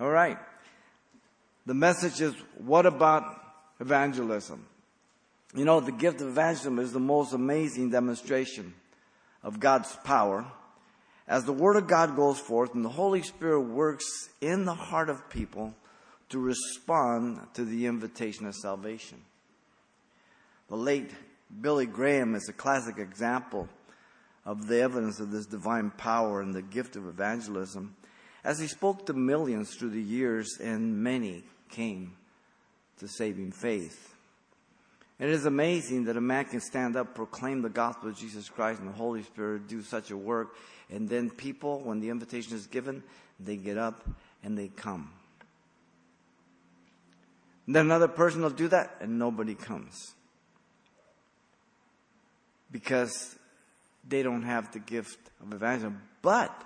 All right. The message is, what about evangelism? You know, the gift of evangelism is the most amazing demonstration of God's power. As the Word of God goes forth and the Holy Spirit works in the heart of people to respond to the invitation of salvation. The late Billy Graham is a classic example of the evidence of this divine power and the gift of evangelism, as he spoke to millions through the years, and many came to saving faith. It is amazing that a man can stand up, proclaim the gospel of Jesus Christ and the Holy Spirit, do such a work, and then people, when the invitation is given, they get up and they come. And then another person will do that and nobody comes, because they don't have the gift of evangelism, but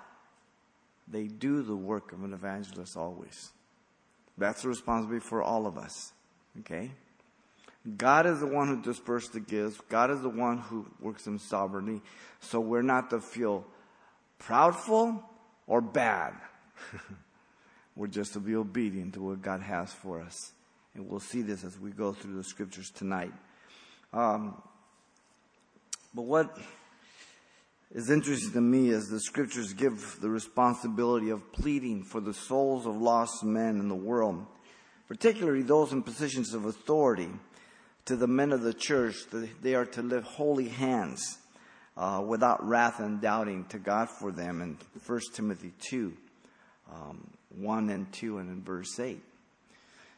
they do the work of an evangelist always. That's the responsibility for all of us, okay? God is the one who dispersed the gifts. God is the one who works in sovereignty. So we're not to feel proudful or bad. We're just to be obedient to what God has for us. And we'll see this as we go through the scriptures tonight. But what is interesting to me is the scriptures give the responsibility of pleading for the souls of lost men in the world, particularly those in positions of authority, to the men of the church, that they are to lift holy hands without wrath and doubting to God for them in 1 Timothy 2, 1 and 2 and in verse 8.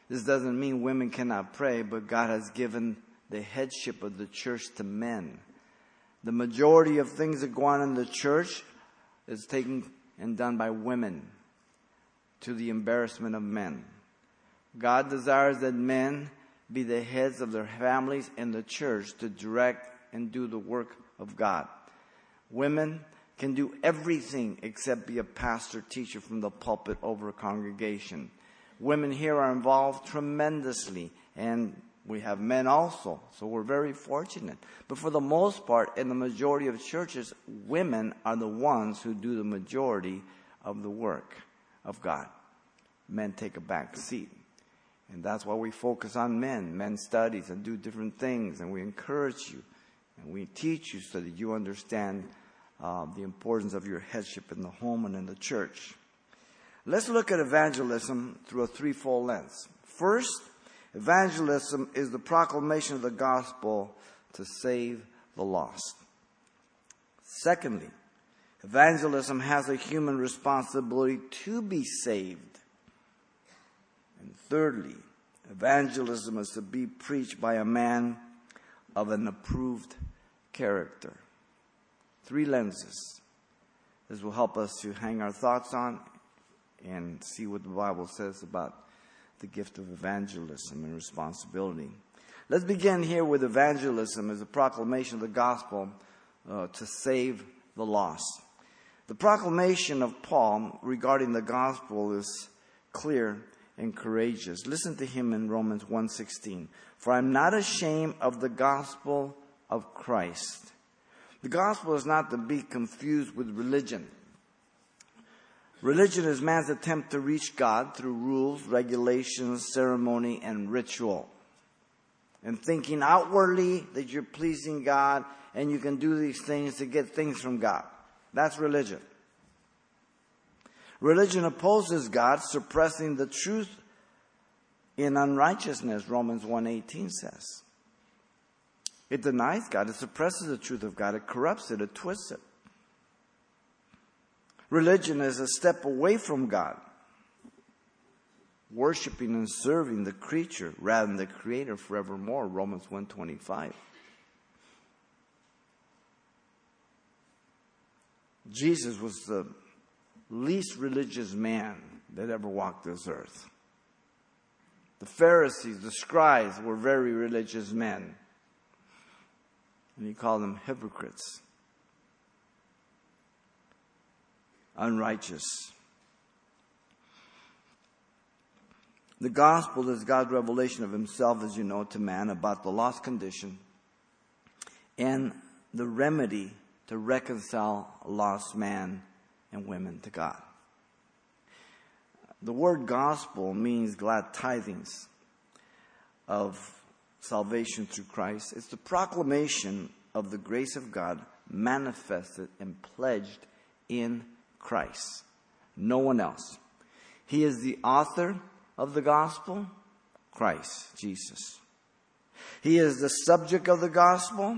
This doesn't mean women cannot pray, but God has given the headship of the church to men. The majority of things that go on in the church is taken and done by women, to the embarrassment of men. God desires that men be the heads of their families and the church to direct and do the work of God. Women can do everything except be a pastor, teacher from the pulpit over a congregation. Women here are involved tremendously, and we have men also, so we're very fortunate. But for the most part, in the majority of churches, women are the ones who do the majority of the work of God. Men take a back seat. And that's why we focus on men. Men studies and do different things, and we encourage you, and we teach you so that you understand the importance of your headship in the home and in the church. Let's look at evangelism through a threefold lens. First, evangelism is the proclamation of the gospel to save the lost. Secondly, evangelism has a human responsibility to be saved. And thirdly, evangelism is to be preached by a man of an approved character. Three lenses. This will help us to hang our thoughts on and see what the Bible says about the gift of evangelism and responsibility. Let's begin here with evangelism as a proclamation of the gospel to save the lost. The proclamation of Paul regarding the gospel is clear and courageous. Listen to him in Romans 1:16. For I am not ashamed of the gospel of Christ. The gospel is not to be confused with religion. Religion is man's attempt to reach God through rules, regulations, ceremony, and ritual. And thinking outwardly that you're pleasing God and you can do these things to get things from God. That's religion. Religion opposes God, suppressing the truth in unrighteousness, Romans 1:18 says. It denies God, it suppresses the truth of God, it corrupts it, it twists it. Religion is a step away from God, worshiping and serving the creature rather than the Creator forevermore, Romans 1:25. Jesus was the least religious man that ever walked this earth. The Pharisees, the scribes, were very religious men. And he called them hypocrites, unrighteous. The gospel is God's revelation of himself, as you know, to man about the lost condition and the remedy to reconcile a lost man and women to God. The word gospel means glad tidings of salvation through Christ. It's the proclamation of the grace of God manifested and pledged in Christ. No one else. He is the author of the gospel, Christ Jesus. He is the subject of the gospel.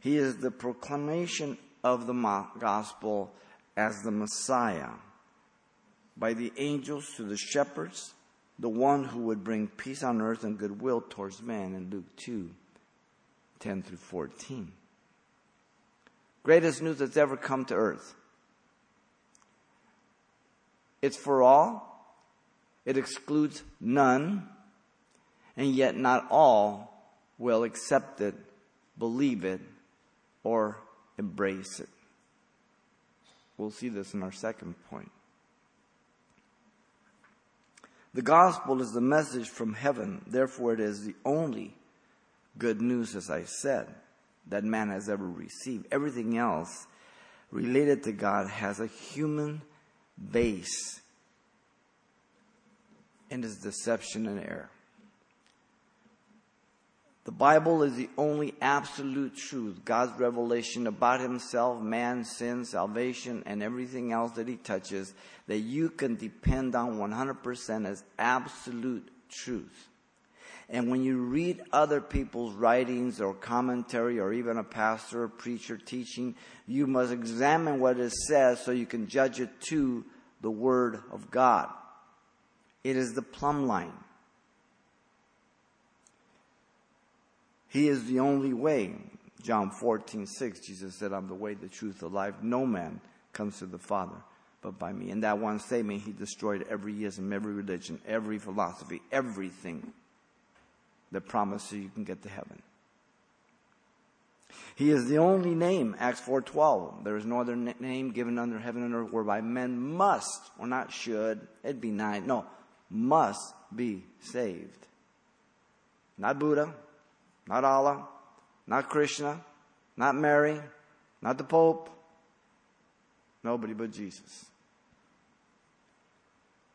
He is the proclamation of the gospel as the Messiah by the angels to the shepherds, the one who would bring peace on earth and goodwill towards man in Luke 2:10 through 14. Greatest news that's ever come to earth. It's for all. It excludes none. And yet not all will accept it, believe it, or embrace it. We'll see this in our second point. The gospel is the message from heaven. Therefore, it is the only good news, as I said, that man has ever received. Everything else related to God has a human base and is deception and error. The Bible is the only absolute truth, God's revelation about himself, man, sin, salvation, and everything else that he touches, that you can depend on 100% as absolute truth. And when you read other people's writings or commentary or even a pastor or preacher teaching, you must examine what it says so you can judge it to the Word of God. It is the plumb line. He is the only way. John 14:6, Jesus said, I'm the way, the truth, the life. No man comes to the Father but by me. In that one statement, he destroyed every ism, every religion, every philosophy, everything that promises you can get to heaven. He is the only name, Acts 4:12. There is no other name given under heaven and earth whereby men must, or not should, it'd be nine, no, must be saved. Not Buddha. Not Allah, not Krishna, not Mary, not the Pope, nobody but Jesus.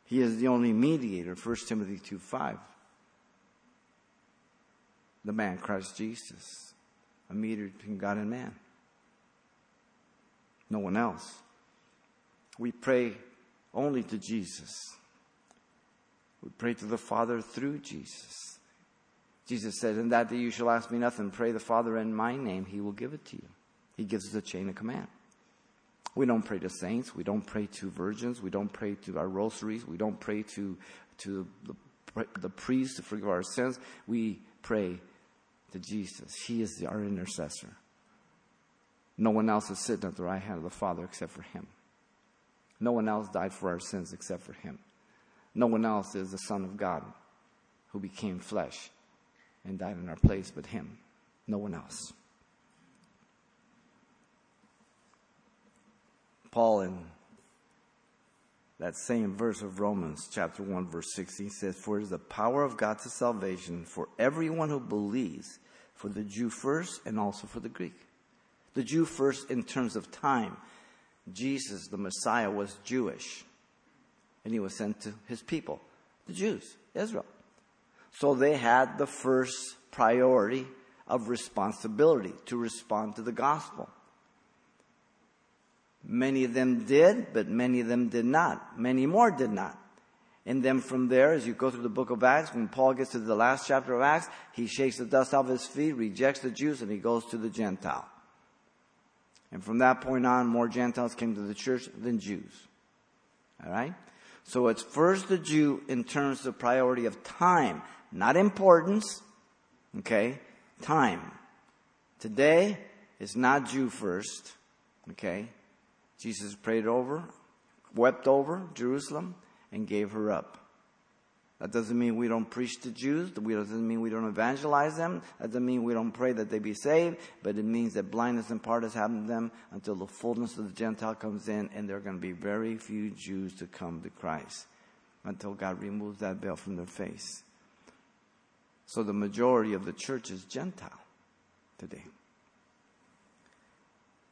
He is the only mediator, 1 Timothy 2:5. The man Christ Jesus, a mediator between God and man. No one else. We pray only to Jesus. We pray to the Father through Jesus. Jesus said, in that day you shall ask me nothing. Pray the Father in my name. He will give it to you. He gives us a chain of command. We don't pray to saints. We don't pray to virgins. We don't pray to our rosaries. We don't pray to the priest to forgive our sins. We pray to Jesus. He is our intercessor. No one else is sitting at the right hand of the Father except for him. No one else died for our sins except for him. No one else is the Son of God who became flesh and died in our place but him. No one else. Paul, in that same verse of Romans chapter 1 verse 16, says, for it is the power of God to salvation for everyone who believes, for the Jew first and also for the Greek. The Jew first in terms of time. Jesus, the Messiah, was Jewish. And he was sent to his people, the Jews, Israel. So they had the first priority of responsibility to respond to the gospel. Many of them did, but many of them did not. Many more did not. And then from there, as you go through the book of Acts, when Paul gets to the last chapter of Acts, he shakes the dust off his feet, rejects the Jews, and he goes to the Gentile. And from that point on, more Gentiles came to the church than Jews. All right? So it's first the Jew in terms of priority of time. Not importance, okay, time. Today, it's not Jew first, okay. Jesus prayed over, wept over Jerusalem, and gave her up. That doesn't mean we don't preach to Jews. That doesn't mean we don't evangelize them. That doesn't mean we don't pray that they be saved. But it means that blindness and part has happened to them until the fullness of the Gentile comes in, and there are going to be very few Jews to come to Christ until God removes that veil from their face. So the majority of the church is Gentile today.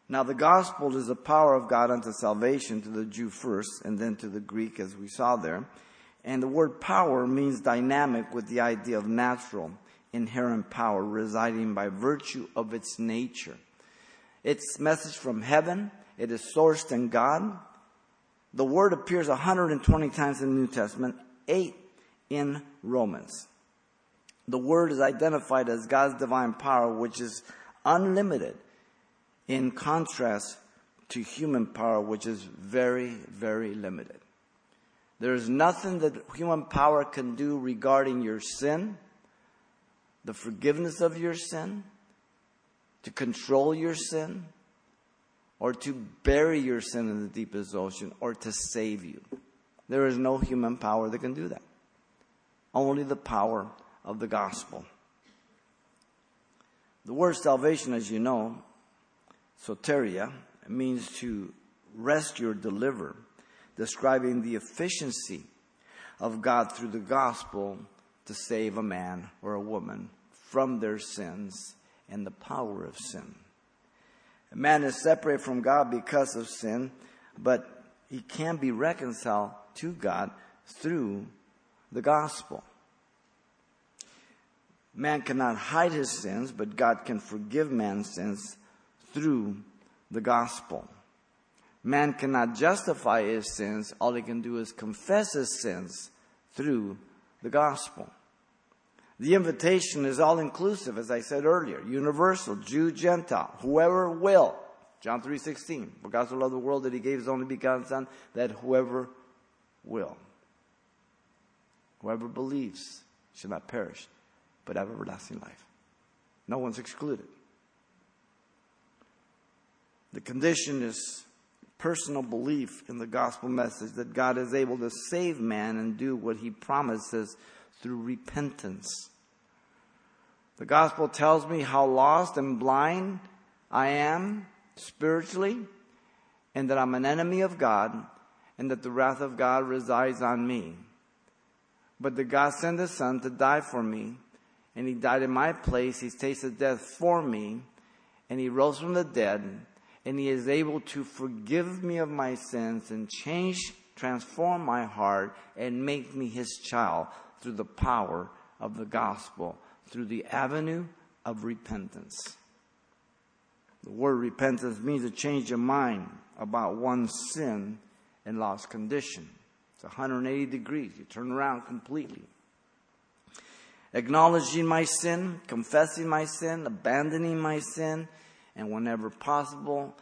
Now the gospel is the power of God unto salvation to the Jew first and then to the Greek, as we saw there. And the word power means dynamic, with the idea of natural, inherent power residing by virtue of its nature. It's message from heaven. It is sourced in God. The word appears 120 times in the New Testament, 8 in Romans. The word is identified as God's divine power, which is unlimited, in contrast to human power, which is very, very limited. There is nothing that human power can do regarding your sin, the forgiveness of your sin, to control your sin, or to bury your sin in the deepest ocean, or to save you. There is no human power that can do that. Only the power of the gospel. The word salvation, as you know, soteria, means to rescue or deliver, describing the efficiency of God through the gospel to save a man or a woman from their sins and the power of sin. A man is separated from God because of sin, but he can be reconciled to God through the gospel. Man cannot hide his sins, but God can forgive man's sins through the gospel. Man cannot justify his sins. All he can do is confess his sins through the gospel. The invitation is all-inclusive, as I said earlier, universal, Jew, Gentile, whoever will. John 3:16, for God so loved the world that he gave his only begotten Son, that whoever will. Whoever believes shall not perish, but have everlasting life. No one's excluded. The condition is personal belief in the gospel message that God is able to save man and do what he promises through repentance. The gospel tells me how lost and blind I am spiritually, and that I'm an enemy of God, and that the wrath of God resides on me. But that God sent his Son to die for me, and he died in my place. He tasted death for me, and he rose from the dead. And he is able to forgive me of my sins and transform my heart and make me his child through the power of the gospel, through the avenue of repentance. The word repentance means a change of mind about one's sin and lost condition. It's 180 degrees. You turn around completely. Acknowledging my sin, confessing my sin, abandoning my sin, and whenever possible,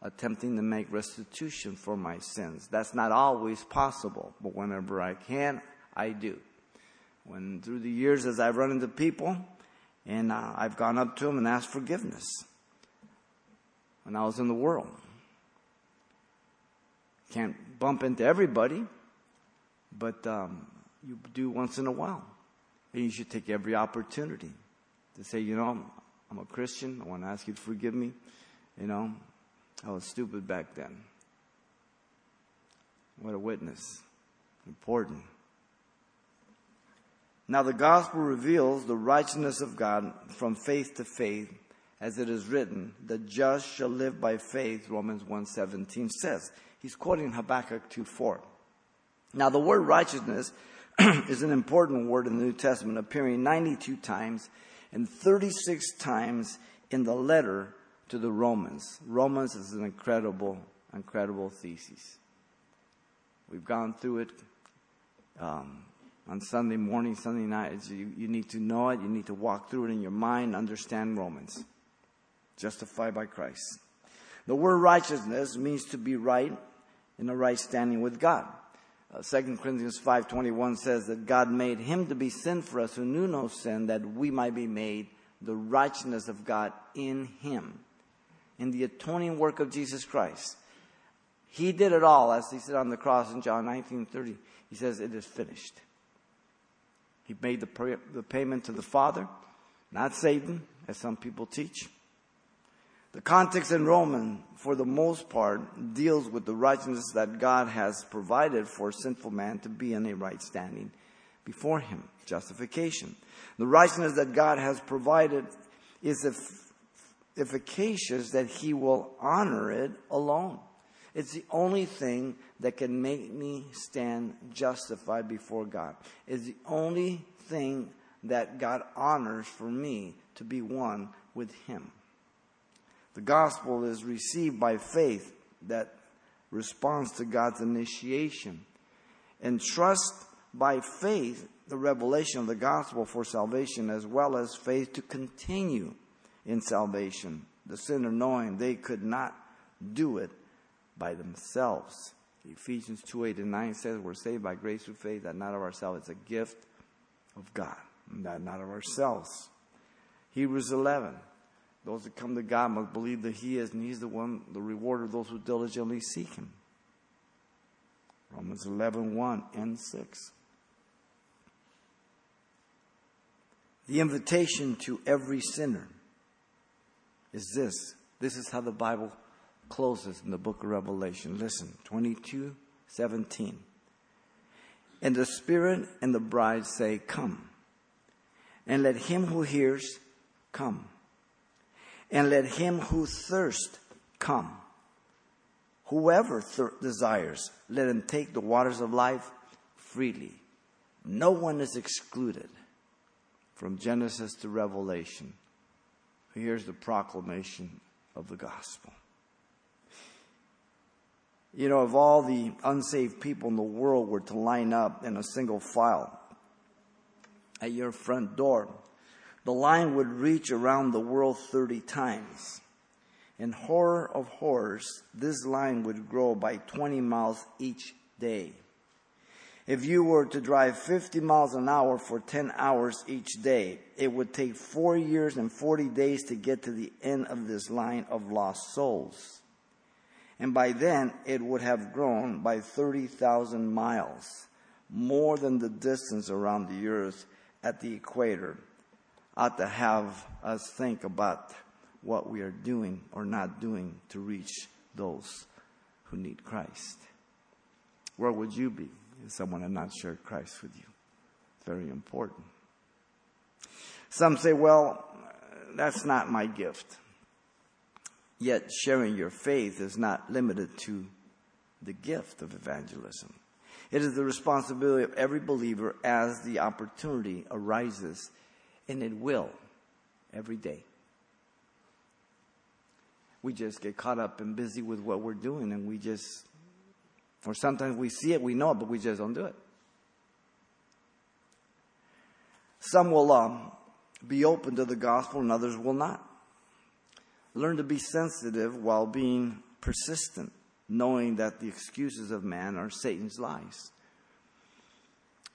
attempting to make restitution for my sins. That's not always possible, but whenever I can, I do. When through the years, as I've run into people, and I've gone up to them and asked forgiveness when I was in the world. Can't bump into everybody, but you do once in a while. And you should take every opportunity to say, you know, I'm a Christian. I want to ask you to forgive me. You know, I was stupid back then. What a witness. Important. Now the gospel reveals the righteousness of God from faith to faith, as it is written, the just shall live by faith, Romans 1:17 says. He's quoting Habakkuk 2:4. Now the word righteousness is an important word in the New Testament, appearing 92 times and 36 times in the letter to the Romans. Romans is an incredible, incredible thesis. We've gone through it on Sunday morning, Sunday night. You need to know it. You need to walk through it in your mind. Understand Romans. Justified by Christ. The word righteousness means to be right, in a right standing with God. 2 Corinthians 5:21 says that God made him to be sin for us who knew no sin, that we might be made the righteousness of God in him. In the atoning work of Jesus Christ. He did it all, as he said on the cross in John 19:30. He says, it is finished. He made the payment to the Father, not Satan, as some people teach. The context in Romans, for the most part, deals with the righteousness that God has provided for sinful man to be in a right standing before him. Justification. The righteousness that God has provided is efficacious that he will honor it alone. It's the only thing that can make me stand justified before God. It's the only thing that God honors for me to be one with him. The gospel is received by faith that responds to God's initiation. And trust by faith, the revelation of the gospel for salvation, as well as faith to continue in salvation. The sinner knowing they could not do it by themselves. Ephesians 2:8-9 says we're saved by grace through faith, that not of ourselves. It's a gift of God, not of ourselves. Hebrews 11. Those that come to God must believe that he is, and he's the one, the rewarder of those who diligently seek him. Romans 11:1-6. The invitation to every sinner is this. This is how the Bible closes in the book of Revelation. Listen, 22:17. And the Spirit and the bride say, come. And let him who hears, come. And let him who thirsts, come. Whoever desires, let him take the waters of life freely. No one is excluded. From Genesis to Revelation, here's the proclamation of the gospel. You know, if all the unsaved people in the world were to line up in a single file at your front door, the line would reach around the world 30 times. In horror of horrors, this line would grow by 20 miles each day. If you were to drive 50 miles an hour for 10 hours each day, it would take 4 years and 40 days to get to the end of this line of lost souls. And by then, it would have grown by 30,000 miles, more than the distance around the earth at the equator. Ought to have us think about what we are doing or not doing to reach those who need Christ. Where would you be if someone had not shared Christ with you? It's very important. Some say, well, that's not my gift. Yet sharing your faith is not limited to the gift of evangelism. It is the responsibility of every believer as the opportunity arises, and it will every day. We just get caught up and busy with what we're doing, and we just, or sometimes we see it, we know it, but we just don't do it. Some will be open to the gospel and others will not. Learn to be sensitive while being persistent, knowing that the excuses of man are Satan's lies.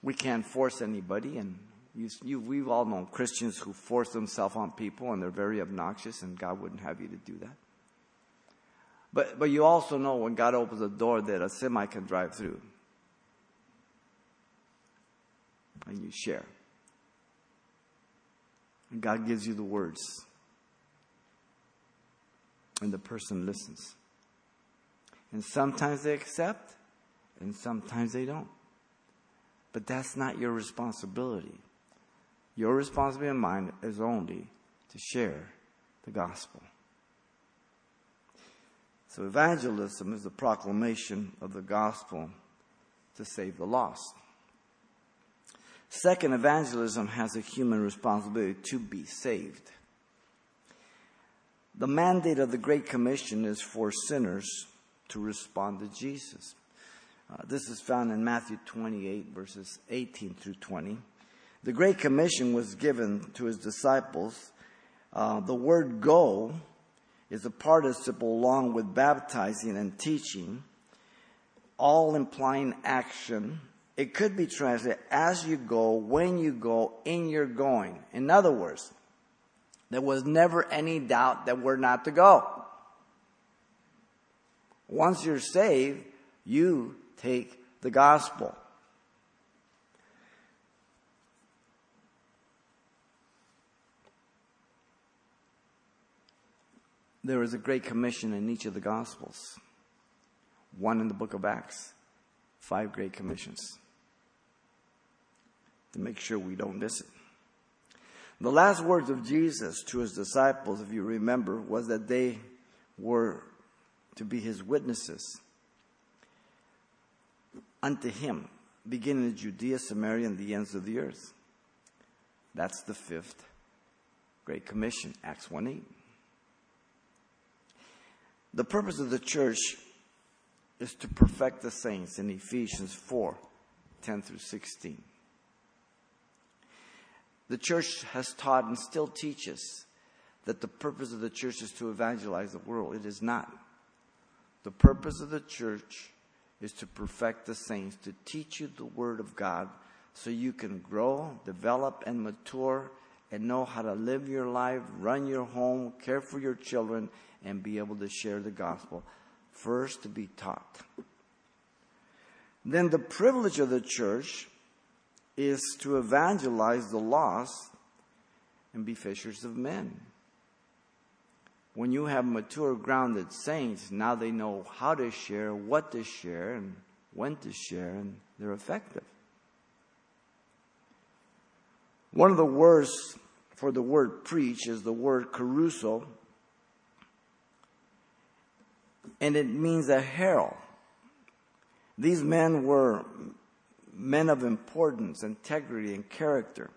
We can't force anybody, and we've all known Christians who force themselves on people, and they're very obnoxious, and God wouldn't have you to do that. But you also know when God opens a door that a semi can drive through. And you share. And God gives you the words. And the person listens. And sometimes they accept. And sometimes they don't. But that's not your responsibility. Your responsibility and mine is only to share the gospel. So evangelism is the proclamation of the gospel to save the lost. Second, evangelism has a human responsibility to be saved. The mandate of the Great Commission is for sinners to respond to Jesus. This is found in Matthew 28, verses 18-20. The Great Commission was given to his disciples. The word go is a participle along with baptizing and teaching, all implying action. It could be translated as you go, when you go, in your going. In other words, there was never any doubt that we're not to go. Once you're saved, you take the gospel. There is a great commission in each of the Gospels. One in the book of Acts. 5 great commissions. To make sure we don't miss it. The last words of Jesus to his disciples, if you remember, was that they were to be his witnesses unto him, beginning in Judea, Samaria, and the ends of the earth. That's the fifth Great Commission, Acts 1:8. The purpose of the church is to perfect the saints in Ephesians 4:10-16. The church has taught and still teaches that the purpose of the church is to evangelize the world. It is not. The purpose of the church is to perfect the saints, to teach you the Word of God so you can grow, develop, and mature and know how to live your life, run your home, care for your children, and be able to share the gospel. First, to be taught. Then the privilege of the church is to evangelize the lost and be fishers of men. When you have mature, grounded saints, now they know how to share, what to share, and when to share, and they're effective. One of the words for the word preach is the word caruso, and it means a herald. These men were men of importance, integrity, and character.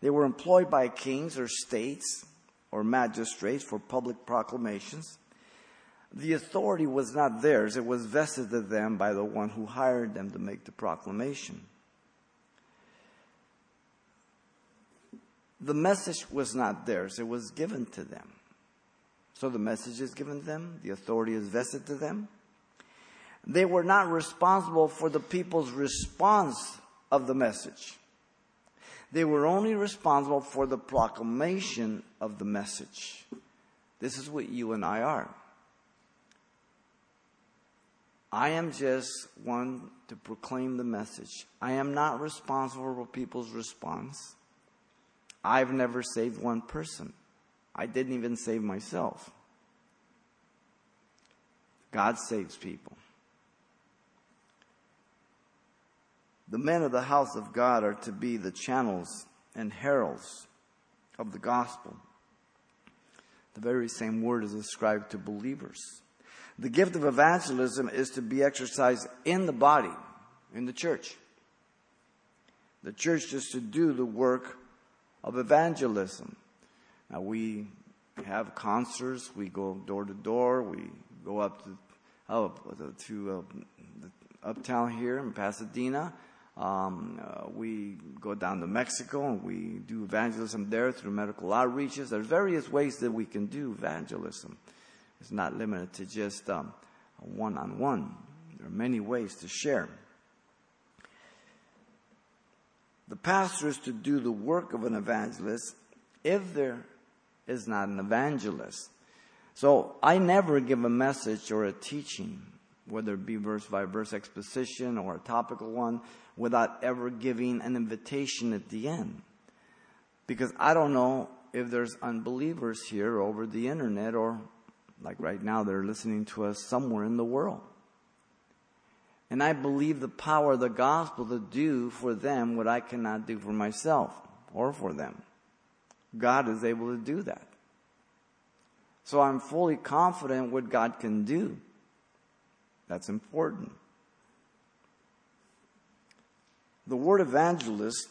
They were employed by kings or states or magistrates for public proclamations. The authority was not theirs. It was vested in them by the one who hired them to make the proclamation. The message was not theirs. It was given to them. So the message is given to them. The authority is vested to them. They were not responsible for the people's response of the message. They were only responsible for the proclamation of the message. This is what you and I are. I am just one to proclaim the message. I am not responsible for people's response. I've never saved one person. I didn't even save myself. God saves people. The men of the house of God are to be the channels and heralds of the gospel. The very same word is ascribed to believers. The gift of evangelism is to be exercised in the body, in the church. The church is to do the work of evangelism. Now, we have concerts, we go door to door, we go uptown here in Pasadena. We go down to Mexico and we do evangelism there through medical outreaches. There's various ways that we can do evangelism. It's not limited to just one-on-one. There are many ways to share. The pastor is to do the work of an evangelist if there is not an evangelist. So I never give a message or a teaching, whether it be verse-by-verse exposition or a topical one, without ever giving an invitation at the end. Because I don't know if there's unbelievers here over the internet or, like right now, they're listening to us somewhere in the world. And I believe the power of the gospel to do for them what I cannot do for myself or for them. God is able to do that. So I'm fully confident what God can do. That's important. The word evangelist,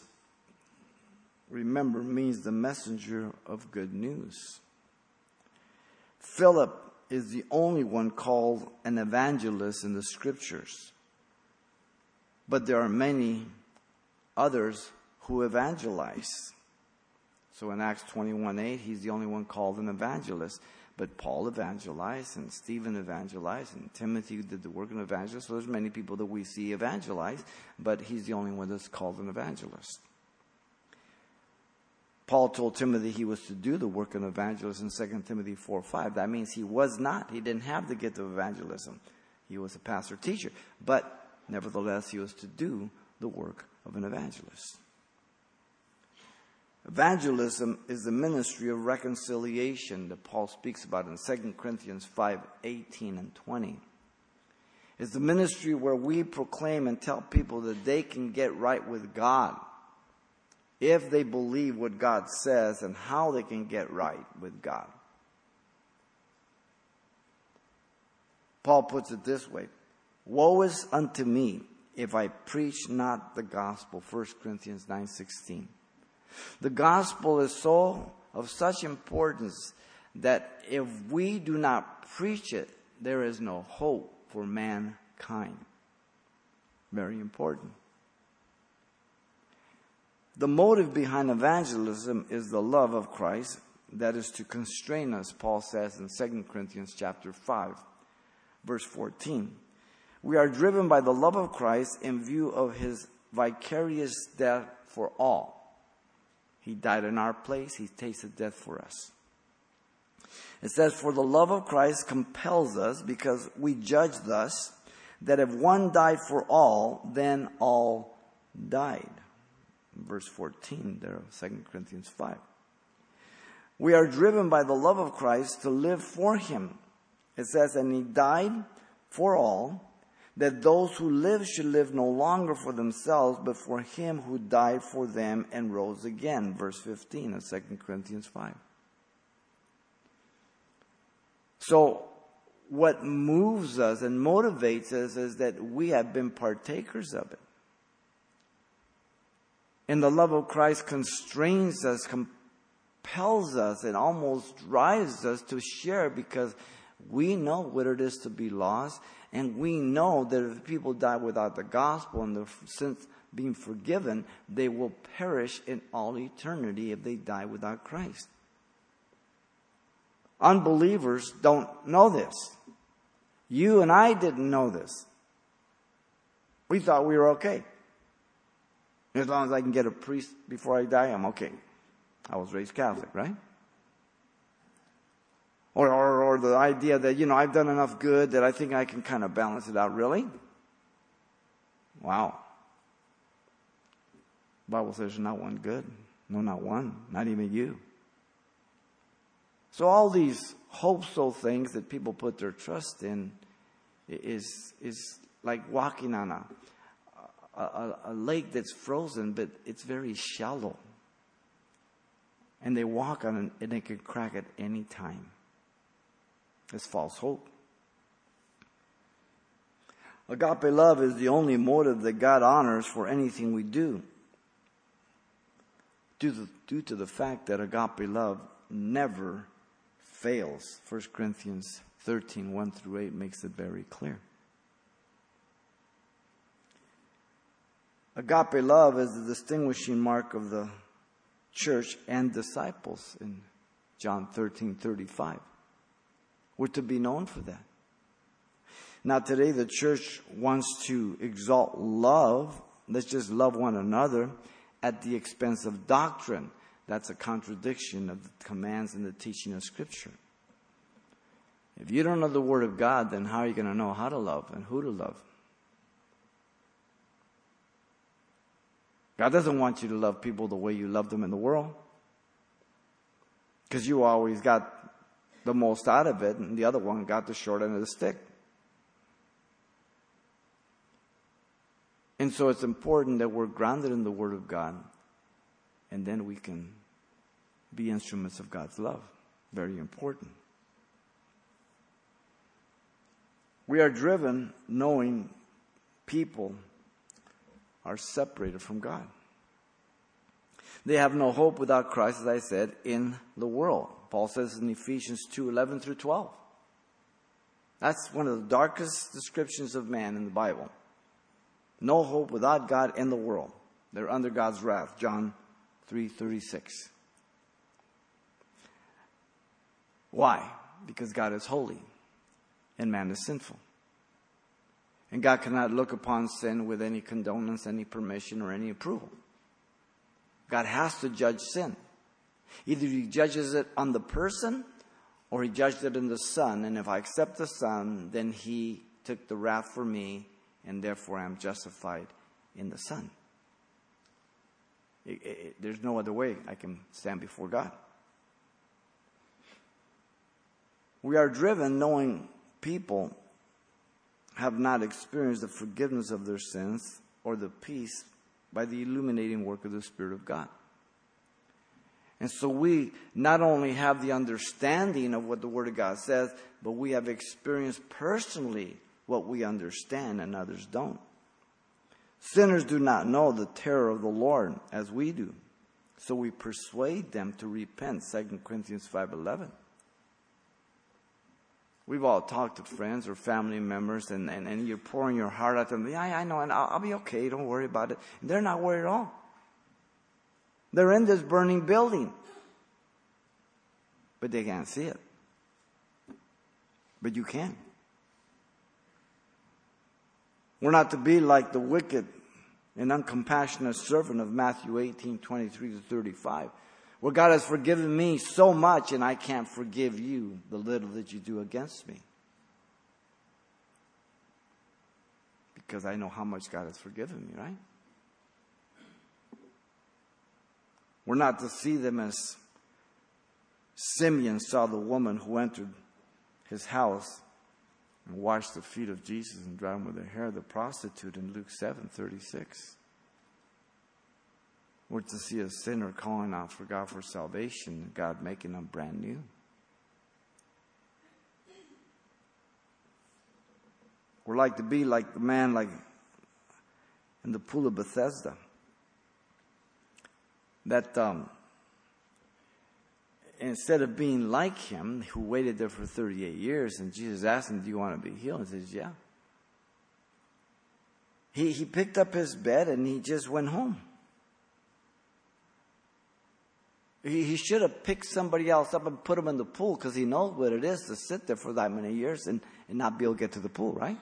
remember, means the messenger of good news. Philip is the only one called an evangelist in the scriptures. But there are many others who evangelize. So in Acts 21:8, he's the only one called an evangelist. But Paul evangelized, and Stephen evangelized, and Timothy did the work of an evangelist. So there's many people that we see evangelize, but he's the only one that's called an evangelist. Paul told Timothy he was to do the work of an evangelist in 2 Timothy 4:5. That means he was not. He didn't have the gift of evangelism. He was a pastor teacher. But nevertheless, he was to do the work of an evangelist. Evangelism is the ministry of reconciliation that Paul speaks about in 2 Corinthians 5:18 and 20. It's the ministry where we proclaim and tell people that they can get right with God if they believe what God says and how they can get right with God. Paul puts it this way, woe is unto me if I preach not the gospel, 1 Corinthians 9:16. The gospel is so of such importance that if we do not preach it, there is no hope for mankind. Very important. The motive behind evangelism is the love of Christ that is to constrain us, Paul says in 2 Corinthians chapter 5, verse 14. We are driven by the love of Christ in view of his vicarious death for all. He died in our place. He tasted death for us. It says, for the love of Christ compels us, because we judge thus, that if one died for all, then all died. Verse 14 there of 2 Corinthians 5. We are driven by the love of Christ to live for him. It says, and he died for all, that those who live should live no longer for themselves, but for him who died for them and rose again. Verse 15 of 2 Corinthians 5. So what moves us and motivates us is that we have been partakers of it. And the love of Christ constrains us, compels us, and almost drives us to share, because we know what it is to be lost, and we know that if people die without the gospel and their sins being forgiven, they will perish in all eternity if they die without Christ. Unbelievers don't know this. You and I didn't know this. We thought we were okay. As long as I can get a priest before I die, I'm okay. I was raised Catholic, right? Or the idea that, you know, I've done enough good that I think I can kind of balance it out. Really? Wow. The Bible says there's not one good. No, not one. Not even you. So all these hopeful things that people put their trust in is like walking on a lake that's frozen, but it's very shallow. And they walk on it and they can crack at any time. It's false hope. Agape love is the only motive that God honors for anything we do, due to the fact that agape love never fails. 1 Corinthians 13, 1 through 8 makes it very clear. Agape love is the distinguishing mark of the church and disciples in John 13:35. We're to be known for that. Now today the church wants to exalt love. Let's just love one another at the expense of doctrine. That's a contradiction of the commands and the teaching of Scripture. If you don't know the Word of God, then how are you going to know how to love and who to love? God doesn't want you to love people the way you love them in the world, because you always got the most out of it, and the other one got the short end of the stick. And so it's important that we're grounded in the Word of God, and then we can be instruments of God's love. Very important. We are driven knowing people are separated from God. They have no hope without Christ, as I said, in the world. Paul says in Ephesians 2:11 through 12. That's one of the darkest descriptions of man in the Bible. No hope without God in the world. They're under God's wrath. John 3:36. Why? Because God is holy and man is sinful. And God cannot look upon sin with any condonance, any permission, or any approval. God has to judge sin. Either he judges it on the person, or he judged it in the Son. And if I accept the Son, then he took the wrath for me, and therefore I am justified in the Son. There's no other way I can stand before God. We are driven knowing people have not experienced the forgiveness of their sins or the peace by the illuminating work of the Spirit of God. And so we not only have the understanding of what the Word of God says, but we have experienced personally what we understand and others don't. Sinners do not know the terror of the Lord as we do. So we persuade them to repent, 2 Corinthians 5:11. We've all talked to friends or family members, and you're pouring your heart out to them. Yeah, I know, and I'll be okay. Don't worry about it. And they're not worried at all. They're in this burning building, but they can't see it. But you can. We're not to be like the wicked and uncompassionate servant of Matthew 18:23-35. Well, God has forgiven me so much, and I can't forgive you the little that you do against me. Because I know how much God has forgiven me, right? We're not to see them as Simeon saw the woman who entered his house and washed the feet of Jesus and dried them with her hair, the prostitute in Luke 7:36. We're to see a sinner calling out for God for salvation, God making them brand new. We're like to be like the man like in the pool of Bethesda. That instead of being like him, who waited there for 38 years, and Jesus asked him, do you want to be healed? He says, yeah. He picked up his bed and he just went home. He should have picked somebody else up and put him in the pool, because he knows what it is to sit there for that many years and not be able to get to the pool, right?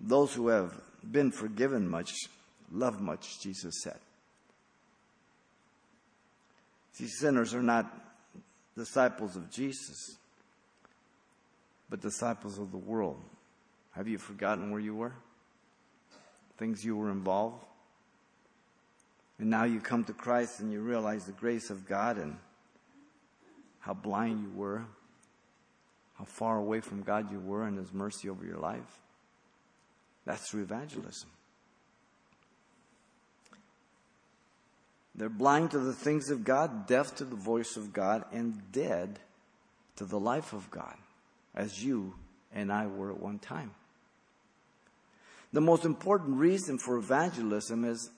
Those who have been forgiven much, love much, Jesus said. These sinners are not disciples of Jesus, but disciples of the world. Have you forgotten where you were? Things you were involved? And now you come to Christ and you realize the grace of God and how blind you were, how far away from God you were, and His mercy over your life. That's through evangelism. They're blind to the things of God, deaf to the voice of God, and dead to the life of God, as you and I were at one time. The most important reason for evangelism is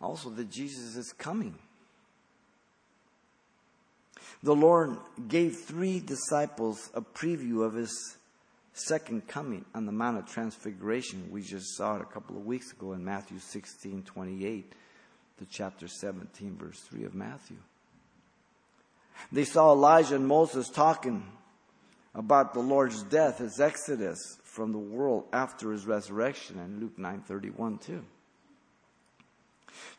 also that Jesus is coming. The Lord gave 3 disciples a preview of His second coming on the Mount of Transfiguration. We just saw it a couple of weeks ago in Matthew 16:28 to chapter 17, verse 3 of Matthew. They saw Elijah and Moses talking about the Lord's death, His exodus from the world after His resurrection in Luke 9:31 too.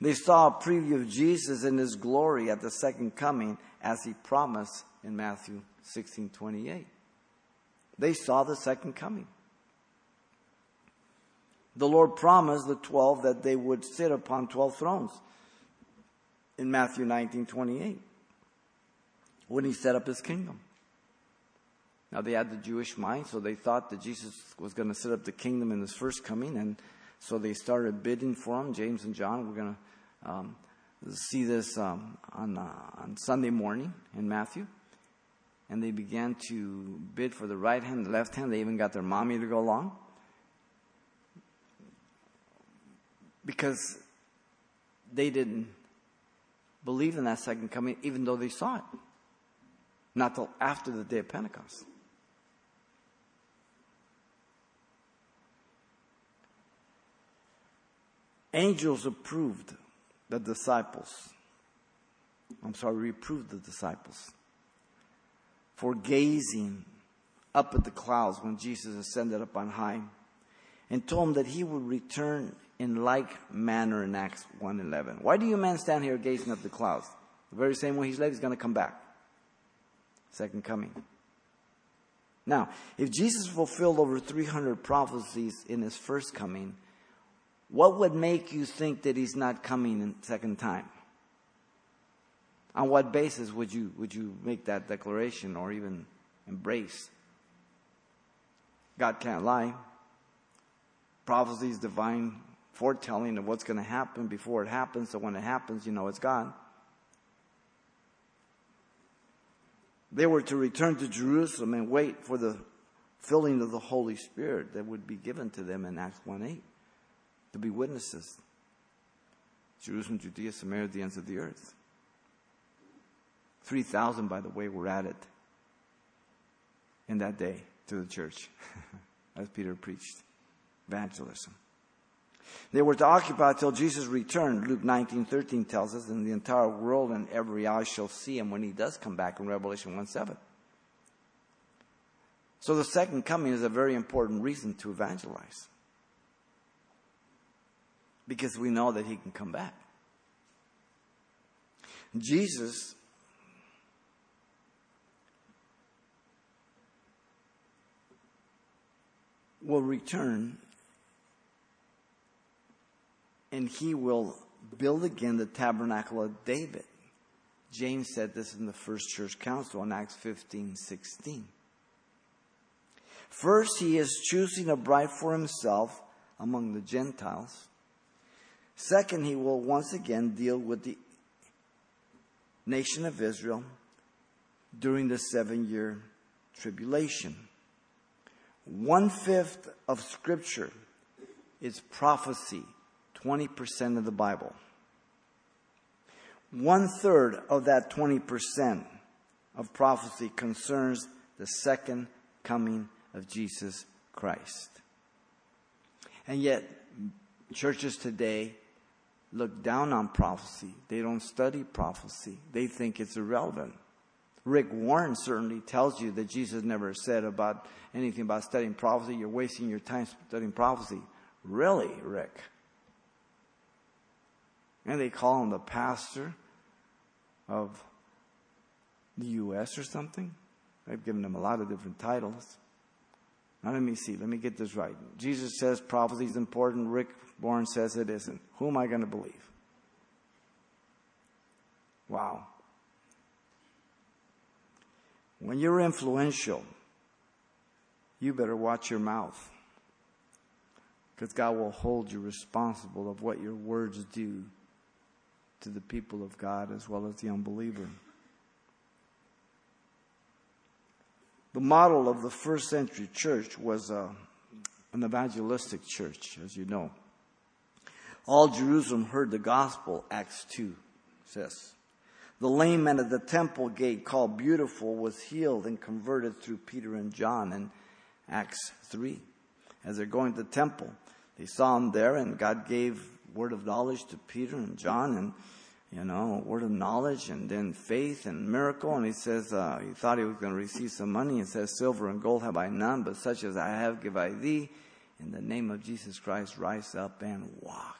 They saw a preview of Jesus in His glory at the second coming as He promised in Matthew 16:28. They saw the second coming. The Lord promised the 12 that they would sit upon 12 thrones in Matthew 19:28 when He set up His kingdom. Now they had the Jewish mind, so they thought that Jesus was going to set up the kingdom in His first coming, and so they started bidding for Him. James and John, we're going to see this on Sunday morning in Matthew. And they began to bid for the right hand, the left hand. They even got their mommy to go along. Because they didn't believe in that second coming, even though they saw it. Not till after the day of Pentecost. Angels approved the disciples. reproved the disciples for gazing up at the clouds when Jesus ascended up on high, and told him that He would return in like manner in Acts 1:11. Why do you men stand here gazing up the clouds? The very same way He's late, He's going to come back. Second coming. Now, if Jesus fulfilled over 300 prophecies in His first coming, what would make you think that He's not coming in second time? On what basis would you make that declaration or even embrace? God can't lie. Prophecy is divine foretelling of what's going to happen before it happens, so when it happens, you know it's God. They were to return to Jerusalem and wait for the filling of the Holy Spirit that would be given to them in Acts 1:8 to be witnesses. Jerusalem, Judea, Samaria, the ends of the earth. 3,000, by the way, were added in that day to the church as Peter preached evangelism. They were to occupy till Jesus returned. Luke 19:13 tells us, and the entire world and every eye shall see him when he does come back in Revelation 1:7. So the second coming is a very important reason to evangelize, because we know that he can come back. Jesus will return, and he will build again the tabernacle of David. James said this in the first church council in Acts 15:16. First, he is choosing a bride for himself among the Gentiles. Second, he will once again deal with the nation of Israel during the 7-year tribulation. 1/5 of Scripture is prophecy. 20% of the Bible. 1/3 of that 20% of prophecy concerns the second coming of Jesus Christ. And yet, churches today look down on prophecy. They don't study prophecy. They think it's irrelevant. Rick Warren certainly tells you that Jesus never said about anything about studying prophecy. You're wasting your time studying prophecy. Really, Rick? And they call him the pastor of the U.S. or something. They've given him a lot of different titles. Now let me see. Let me get this right. Jesus says prophecy is important. Rick Warren says it isn't. Who am I going to believe? Wow. When you're influential, you better watch your mouth, because God will hold you responsible of what your words do to the people of God as well as the unbeliever. The model of the first century church was an evangelistic church, as you know. All Jerusalem heard the gospel, Acts 2 says. The lame man at the temple gate called Beautiful was healed and converted through Peter and John in Acts 3. As they're going to the temple, they saw him there, and God gave word of knowledge to Peter and John, and, you know, word of knowledge, and then faith and miracle. And he says, he thought he was going to receive some money. He says, silver and gold have I none, but such as I have give I thee. In the name of Jesus Christ, rise up and walk.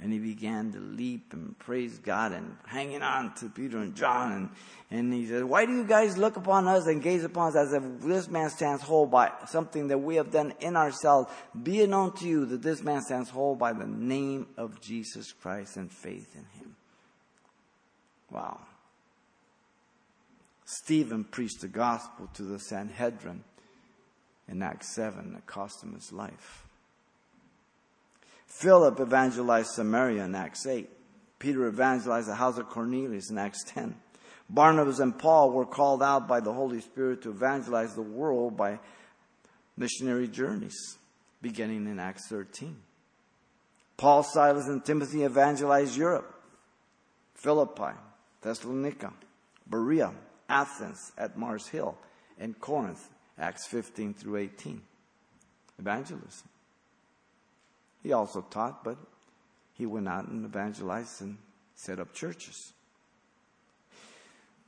And he began to leap and praise God and hanging on to Peter and John. And he said, why do you guys look upon us and gaze upon us as if this man stands whole by something that we have done in ourselves? Be it known to you that this man stands whole by the name of Jesus Christ and faith in him. Wow. Stephen preached the gospel to the Sanhedrin in Acts 7. It cost him his life. Philip evangelized Samaria in Acts 8. Peter evangelized the house of Cornelius in Acts 10. Barnabas and Paul were called out by the Holy Spirit to evangelize the world by missionary journeys, beginning in Acts 13. Paul, Silas, and Timothy evangelized Europe, Philippi, Thessalonica, Berea, Athens at Mars Hill, and Corinth, Acts 15 through 18. Evangelism. He also taught, but he went out and evangelized and set up churches.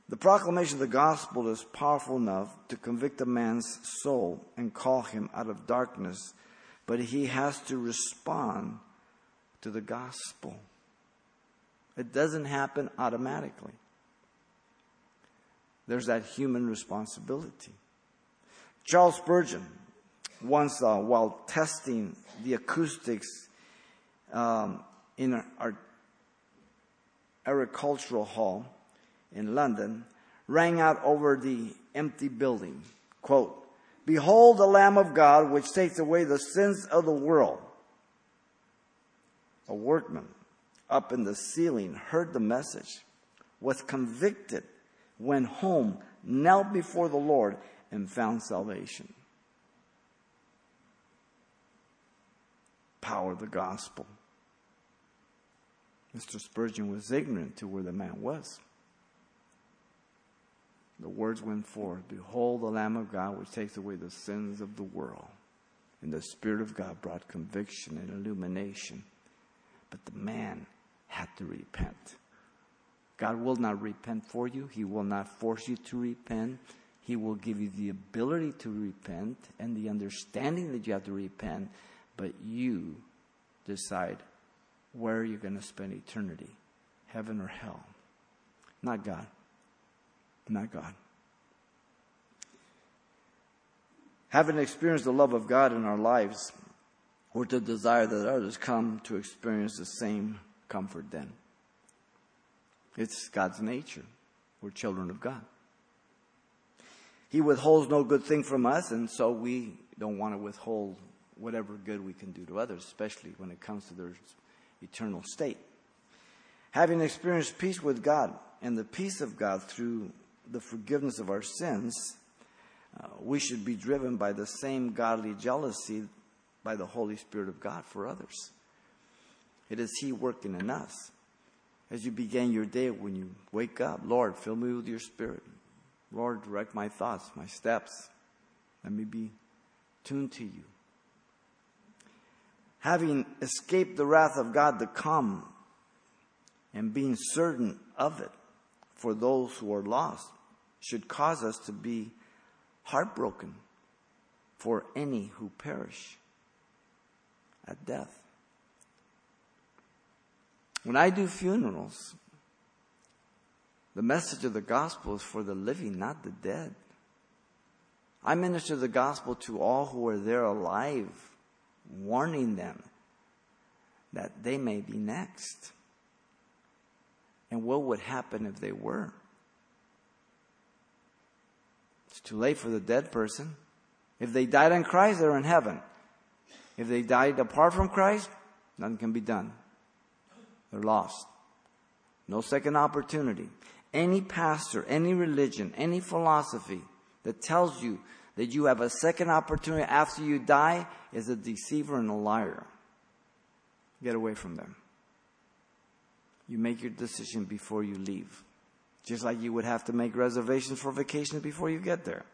The proclamation of the gospel is powerful enough to convict a man's soul and call him out of darkness, but he has to respond to the gospel. It doesn't happen automatically. There's that human responsibility. Charles Spurgeon, once while testing the acoustics in our agricultural hall in London, rang out over the empty building, quote, "Behold the Lamb of God, which takes away the sins of the world." a workman up in the ceiling, heard the message, was convicted, went home, knelt before the Lord, and found salvation. Power of the gospel. Mr. Spurgeon was ignorant to where the man was. The words went forth, "Behold the Lamb of God, which takes away the sins of the world." And the Spirit of God brought conviction and illumination. But the man had to repent. God will not repent for you. He will not force you to repent. He will give you the ability to repent and the understanding that you have to repent. But you decide where you're going to spend eternity, heaven or hell. Not God. Not God. Having experienced the love of God in our lives, we're to desire that others come to experience the same comfort then. It's God's nature. We're children of God. He withholds no good thing from us, and so we don't want to withhold whatever good we can do to others, especially when it comes to their eternal state. Having experienced peace with God and the peace of God through the forgiveness of our sins, we should be driven by the same godly jealousy by the Holy Spirit of God for others. It is He working in us. As you begin your day, when you wake up, Lord, fill me with your Spirit. Lord, direct my thoughts, my steps. Let me be tuned to you. Having escaped the wrath of God to come and being certain of it for those who are lost should cause us to be heartbroken for any who perish at death. When I do funerals, the message of the gospel is for the living, not the dead. I minister the gospel to all who are there alive, warning them that they may be next. And what would happen if they were? It's too late for the dead person. If they died in Christ, they're in heaven. If they died apart from Christ, nothing can be done. They're lost. No second opportunity. Any pastor, any religion, any philosophy that tells you that you have a second opportunity after you die is a deceiver and a liar. Get away from them. You make your decision before you leave. Just like you would have to make reservations for vacations before you get there.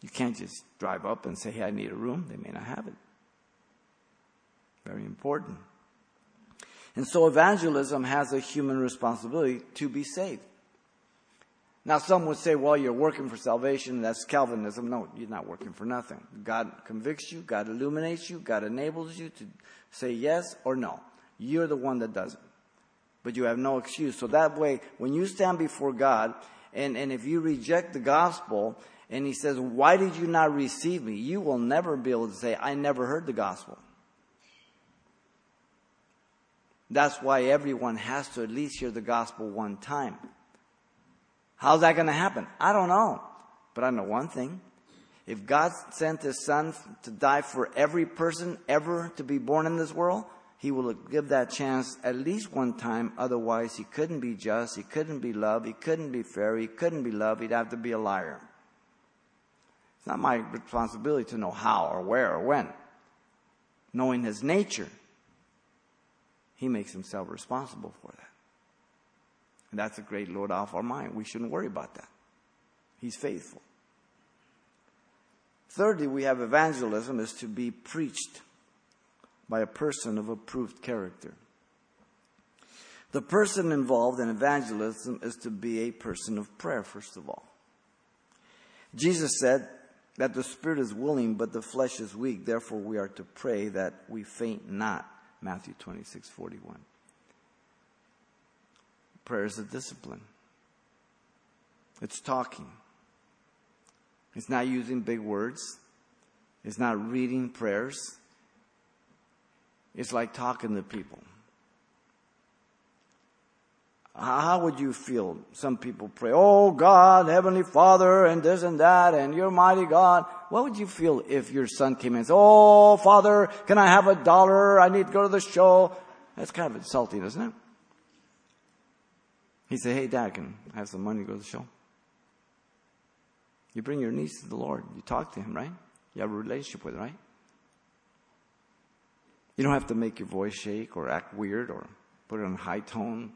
You can't just drive up and say, hey, I need a room. They may not have it. Very important. And so evangelism has a human responsibility to be saved. Now some would say, well, you're working for salvation. That's Calvinism. No, you're not working for nothing. God convicts you. God illuminates you. God enables you to say yes or no. You're the one that does it. But you have no excuse. So that way, when you stand before God, and if you reject the gospel, and He says, why did you not receive me? You will never be able to say, I never heard the gospel. That's why everyone has to at least hear the gospel one time. How's that going to happen? I don't know. But I know one thing. If God sent His Son to die for every person ever to be born in this world, He will give that chance at least one time. Otherwise, He couldn't be just. He couldn't be loved. He couldn't be fair. He couldn't be loved. He'd have to be a liar. It's not my responsibility to know how or where or when. Knowing His nature, He makes Himself responsible for that. And that's a great load off our mind. We shouldn't worry about that. He's faithful. Thirdly, we have evangelism is to be preached by a person of approved character. The person involved in evangelism is to be a person of prayer, first of all. Jesus said that the spirit is willing, but the flesh is weak. Therefore, we are to pray that we faint not. Matthew 26:41. Prayer is a discipline. It's talking. It's not using big words. It's not reading prayers. It's like talking to people. How would you feel? Some people pray, oh God, Heavenly Father, and this and that, and you're mighty God. What would you feel if your son came in and said, "Oh, Father, can I have $1? I need to go to the show." That's kind of insulting, isn't it? He said, "Hey, Dad, can I have some money to go to the show?" You bring your niece to the Lord. You talk to him, right? You have a relationship with him, right? You don't have to make your voice shake or act weird or put it on high tone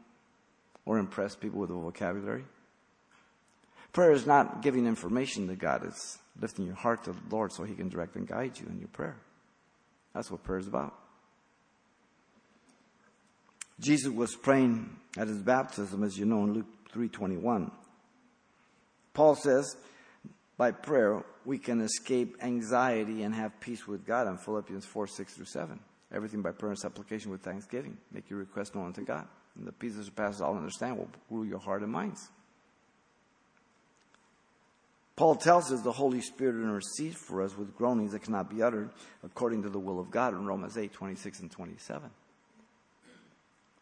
or impress people with a vocabulary. Prayer is not giving information to God. It's lifting your heart to the Lord so he can direct and guide you in your prayer. That's what prayer is about. Jesus was praying at his baptism, as you know, in Luke 3:21. Paul says, by prayer, we can escape anxiety and have peace with God in Philippians 4:6-7. Everything by prayer and supplication with thanksgiving. Make your request known unto God. And the peace that surpasses all understanding will rule your heart and minds. Paul tells us the Holy Spirit intercedes for us with groanings that cannot be uttered according to the will of God in Romans 8:26-27.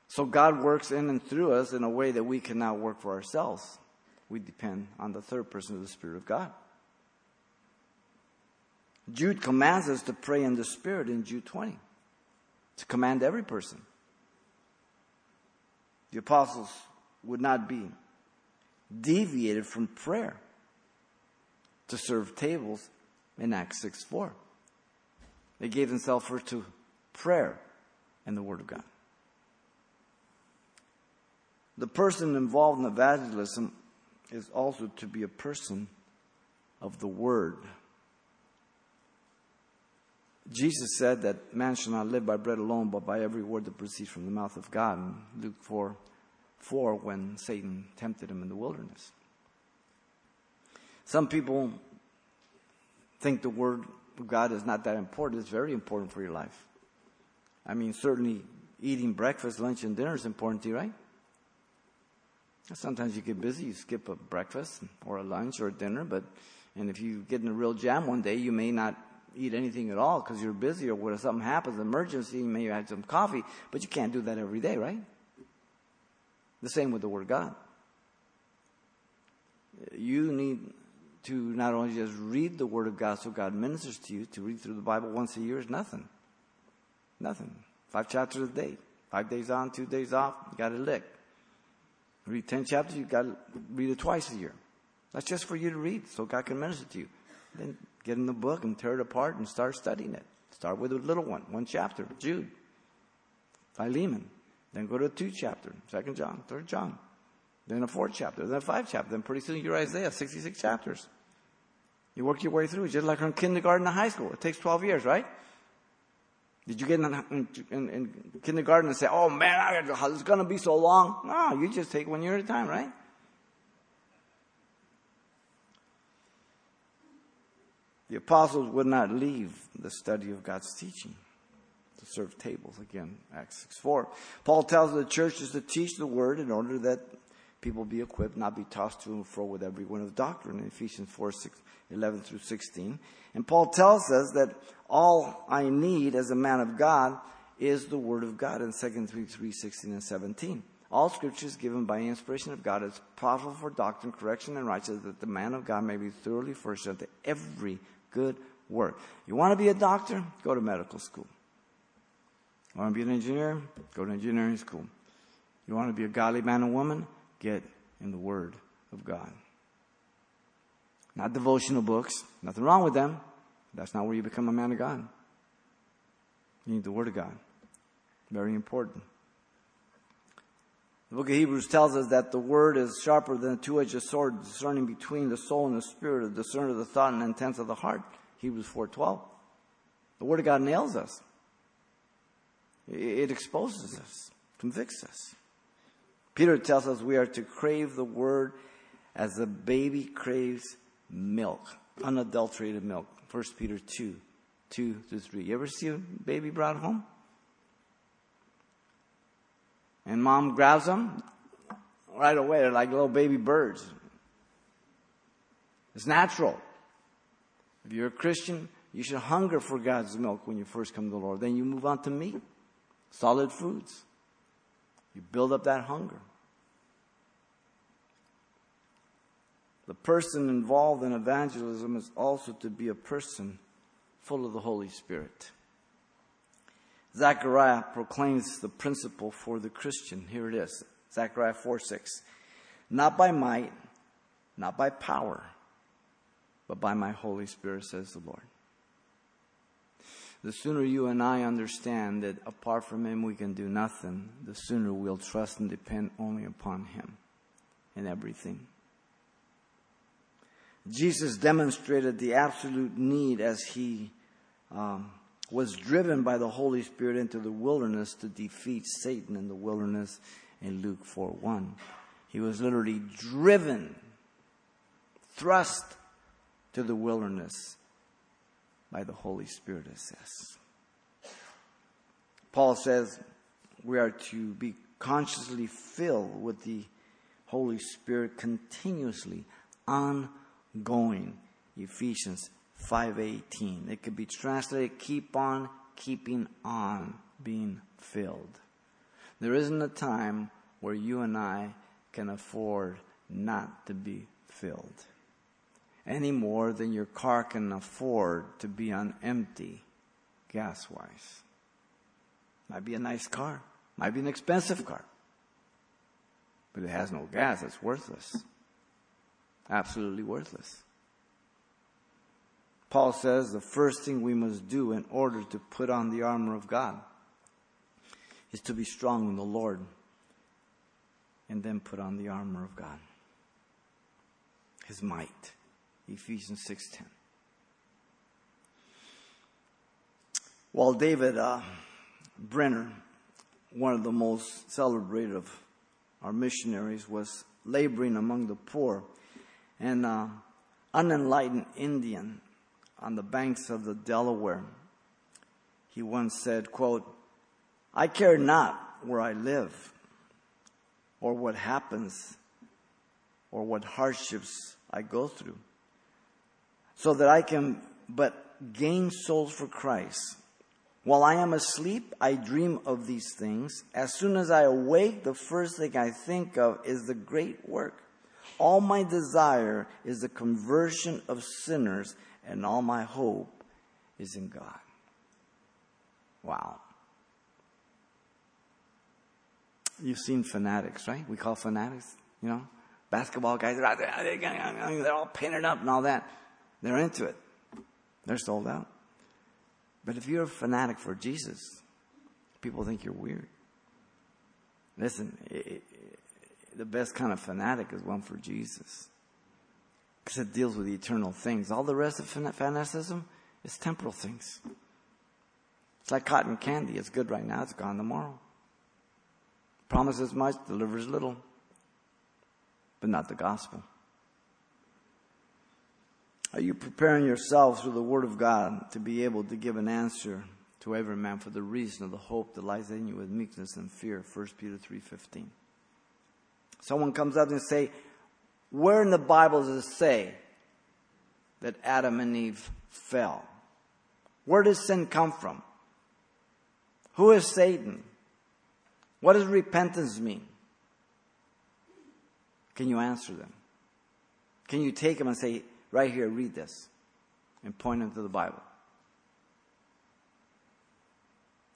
So God works in and through us in a way that we cannot work for ourselves. We depend on the third person of the Spirit of God. Jude commands us to pray in the Spirit in Jude 20. To command every person. The apostles would not be deviated from prayer to serve tables in Acts 6:4. They gave themselves first to prayer and the Word of God. The person involved in evangelism is also to be a person of the Word. Jesus said that man shall not live by bread alone, but by every word that proceeds from the mouth of God. In Luke 4:4, when Satan tempted him in the wilderness. Some people think the Word of God is not that important. It's very important for your life. I mean, certainly eating breakfast, lunch, and dinner is important to you, right? Sometimes you get busy, you skip a breakfast or a lunch or a dinner, and if you get in a real jam one day, you may not eat anything at all because you're busy, or when something happens, emergency, you may have some coffee, but you can't do that every day, right? The same with the Word of God. You need to not only just read the Word of God so God ministers to you. To read through the Bible once a year is nothing. Nothing. 5 chapters a day. 5 days on, 2 days off, you got it licked. Read 10 chapters, you've got to read it twice a year. That's just for you to read so God can minister to you. Then get in the book and tear it apart and start studying it. Start with a little one chapter, Jude, Philemon. Then go to a 2 chapter, 2 John, 3 John. Then a 4th chapter, then a 5th chapter. Then pretty soon you're Isaiah, 66 chapters. You work your way through it, just like from kindergarten to high school. It takes 12 years, right? Did you get in kindergarten and say, "Oh man, it's going to be so long"? No, you just take 1 year at a time, right? The apostles would not leave the study of God's teaching to serve tables. Again, Acts 6:4. Paul tells the churches to teach the Word in order that people be equipped, not be tossed to and fro with every wind of doctrine in Ephesians 4:11-16. And Paul tells us that all I need as a man of God is the Word of God in 2 Timothy 3:16-17. All Scripture is given by inspiration of God. It's profitable for doctrine, correction, and righteousness, that the man of God may be thoroughly furnished unto every good work. You want to be a doctor? Go to medical school. You want to be an engineer? Go to engineering school. You want to be a godly man and woman? Get in the Word of God. Not devotional books. Nothing wrong with them. That's not where you become a man of God. You need the Word of God. Very important. The book of Hebrews tells us that the Word is sharper than a two-edged sword, discerning between the soul and the spirit, a discerner of the thought and intents of the heart. Hebrews 4:12. The Word of God nails us. It exposes us, convicts us. Peter tells us we are to crave the Word as a baby craves milk, unadulterated milk. 1 Peter 2:2-3. You ever see a baby brought home? And mom grabs them right away. They're like little baby birds. It's natural. If you're a Christian, you should hunger for God's milk when you first come to the Lord. Then you move on to meat, solid foods. You build up that hunger. The person involved in evangelism is also to be a person full of the Holy Spirit. Zechariah proclaims the principle for the Christian. Here it is, Zechariah 4:6. Not by might, not by power, but by my Holy Spirit, says the Lord. The sooner you and I understand that apart from Him we can do nothing, the sooner we'll trust and depend only upon Him in everything. Jesus demonstrated the absolute need as He was driven by the Holy Spirit into the wilderness to defeat Satan in the wilderness in Luke 4:1. He was literally driven, thrust to the wilderness by the Holy Spirit, it says. Paul says we are to be consciously filled with the Holy Spirit continuously, ongoing. Ephesians 5:18. It could be translated, keep on keeping on being filled. There isn't a time where you and I can afford not to be filled, any more than your car can afford to be on empty gas-wise. Might be a nice car, might be an expensive car, but it has no gas. It's worthless, absolutely worthless. Paul says the first thing we must do in order to put on the armor of God is to be strong in the Lord and then put on the armor of God, His might. Ephesians 6:10. While David Brenner, one of the most celebrated of our missionaries, was laboring among the poor, an unenlightened Indian on the banks of the Delaware, he once said, quote, "I care not where I live or what happens or what hardships I go through, so that I can but gain souls for Christ. While I am asleep, I dream of these things. As soon as I awake, the first thing I think of is the great work. All my desire is the conversion of sinners, and all my hope is in God." Wow. You've seen fanatics, right? We call fanatics, you know, basketball guys. They're out there, they're all painted up and all that. They're into it. They're sold out. But if you're a fanatic for Jesus, people think you're weird. Listen, the best kind of fanatic is one for Jesus, because it deals with eternal things. All the rest of fanaticism is temporal things. It's like cotton candy. It's good right now. It's gone tomorrow. Promises much, delivers little, but not the gospel. Are you preparing yourselves through the Word of God to be able to give an answer to every man for the reason of the hope that lies in you with meekness and fear? 1 Peter 3:15. Someone comes up and say, where in the Bible does it say that Adam and Eve fell? Where does sin come from? Who is Satan? What does repentance mean? Can you answer them? Can you take them and say, right here, read this, and point them to the Bible?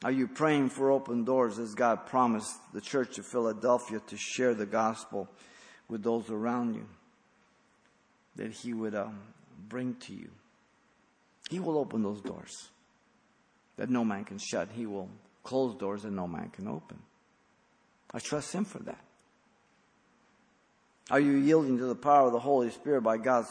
Are you praying for open doors as God promised the church of Philadelphia to share the gospel with those around you, that He would bring to you? He will open those doors that no man can shut. He will close doors that no man can open. I trust Him for that. Are you yielding to the power of the Holy Spirit by God's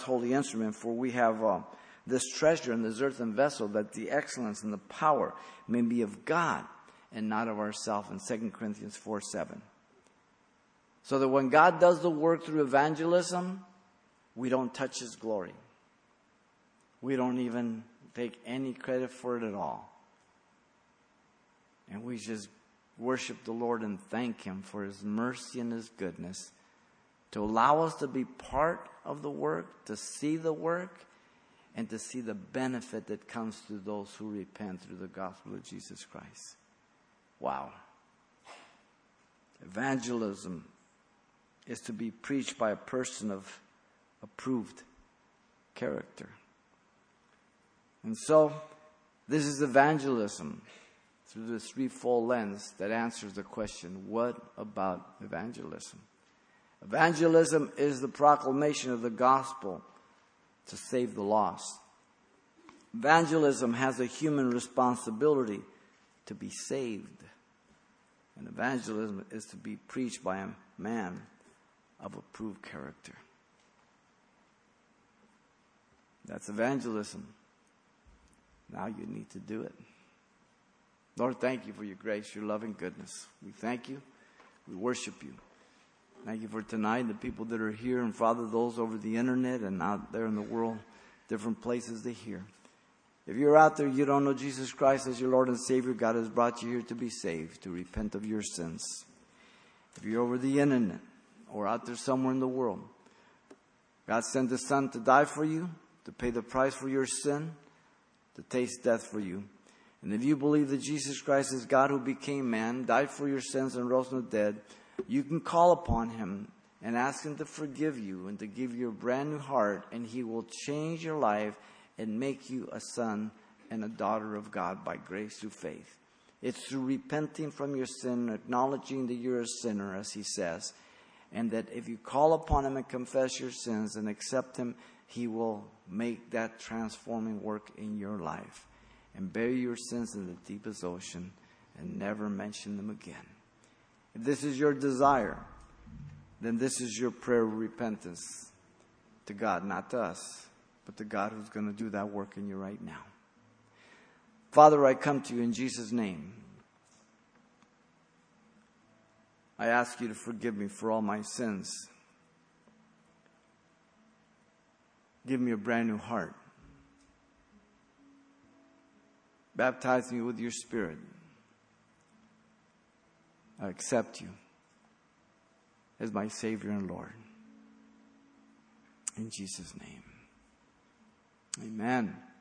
holy instrument? For we have this treasure in this earthen vessel, that the excellence and the power may be of God and not of ourselves, in 2 Corinthians 4:7. So that when God does the work through evangelism, we don't touch His glory. We don't even take any credit for it at all. And we just worship the Lord and thank Him for His mercy and His goodness, to allow us to be part of the work, to see the work, and to see the benefit that comes to those who repent through the gospel of Jesus Christ. Wow. Evangelism is to be preached by a person of approved character. And so, this is evangelism through this threefold lens that answers the question, what about evangelism? Evangelism is the proclamation of the gospel to save the lost. Evangelism has a human responsibility to be saved. And evangelism is to be preached by a man of approved character. That's evangelism. Now you need to do it. Lord, thank you for your grace, your love, and goodness. We thank you. We worship you. Thank you for tonight, the people that are here, and Father, those over the internet and out there in the world, different places to hear. If you're out there, you don't know Jesus Christ as your Lord and Savior, God has brought you here to be saved, to repent of your sins. If you're over the internet or out there somewhere in the world, God sent His Son to die for you, to pay the price for your sin, to taste death for you. And if you believe that Jesus Christ is God who became man, died for your sins and rose from the dead, you can call upon Him and ask Him to forgive you and to give you a brand new heart, and He will change your life and make you a son and a daughter of God by grace through faith. It's through repenting from your sin, acknowledging that you're a sinner, as He says, and that if you call upon Him and confess your sins and accept Him, He will make that transforming work in your life and bury your sins in the deepest ocean and never mention them again. If this is your desire, then this is your prayer of repentance to God, not to us, but to God who's going to do that work in you right now. Father, I come to you in Jesus' name. I ask you to forgive me for all my sins. Give me a brand new heart. Baptize me with your Spirit. I accept you as my Savior and Lord. In Jesus' name. Amen.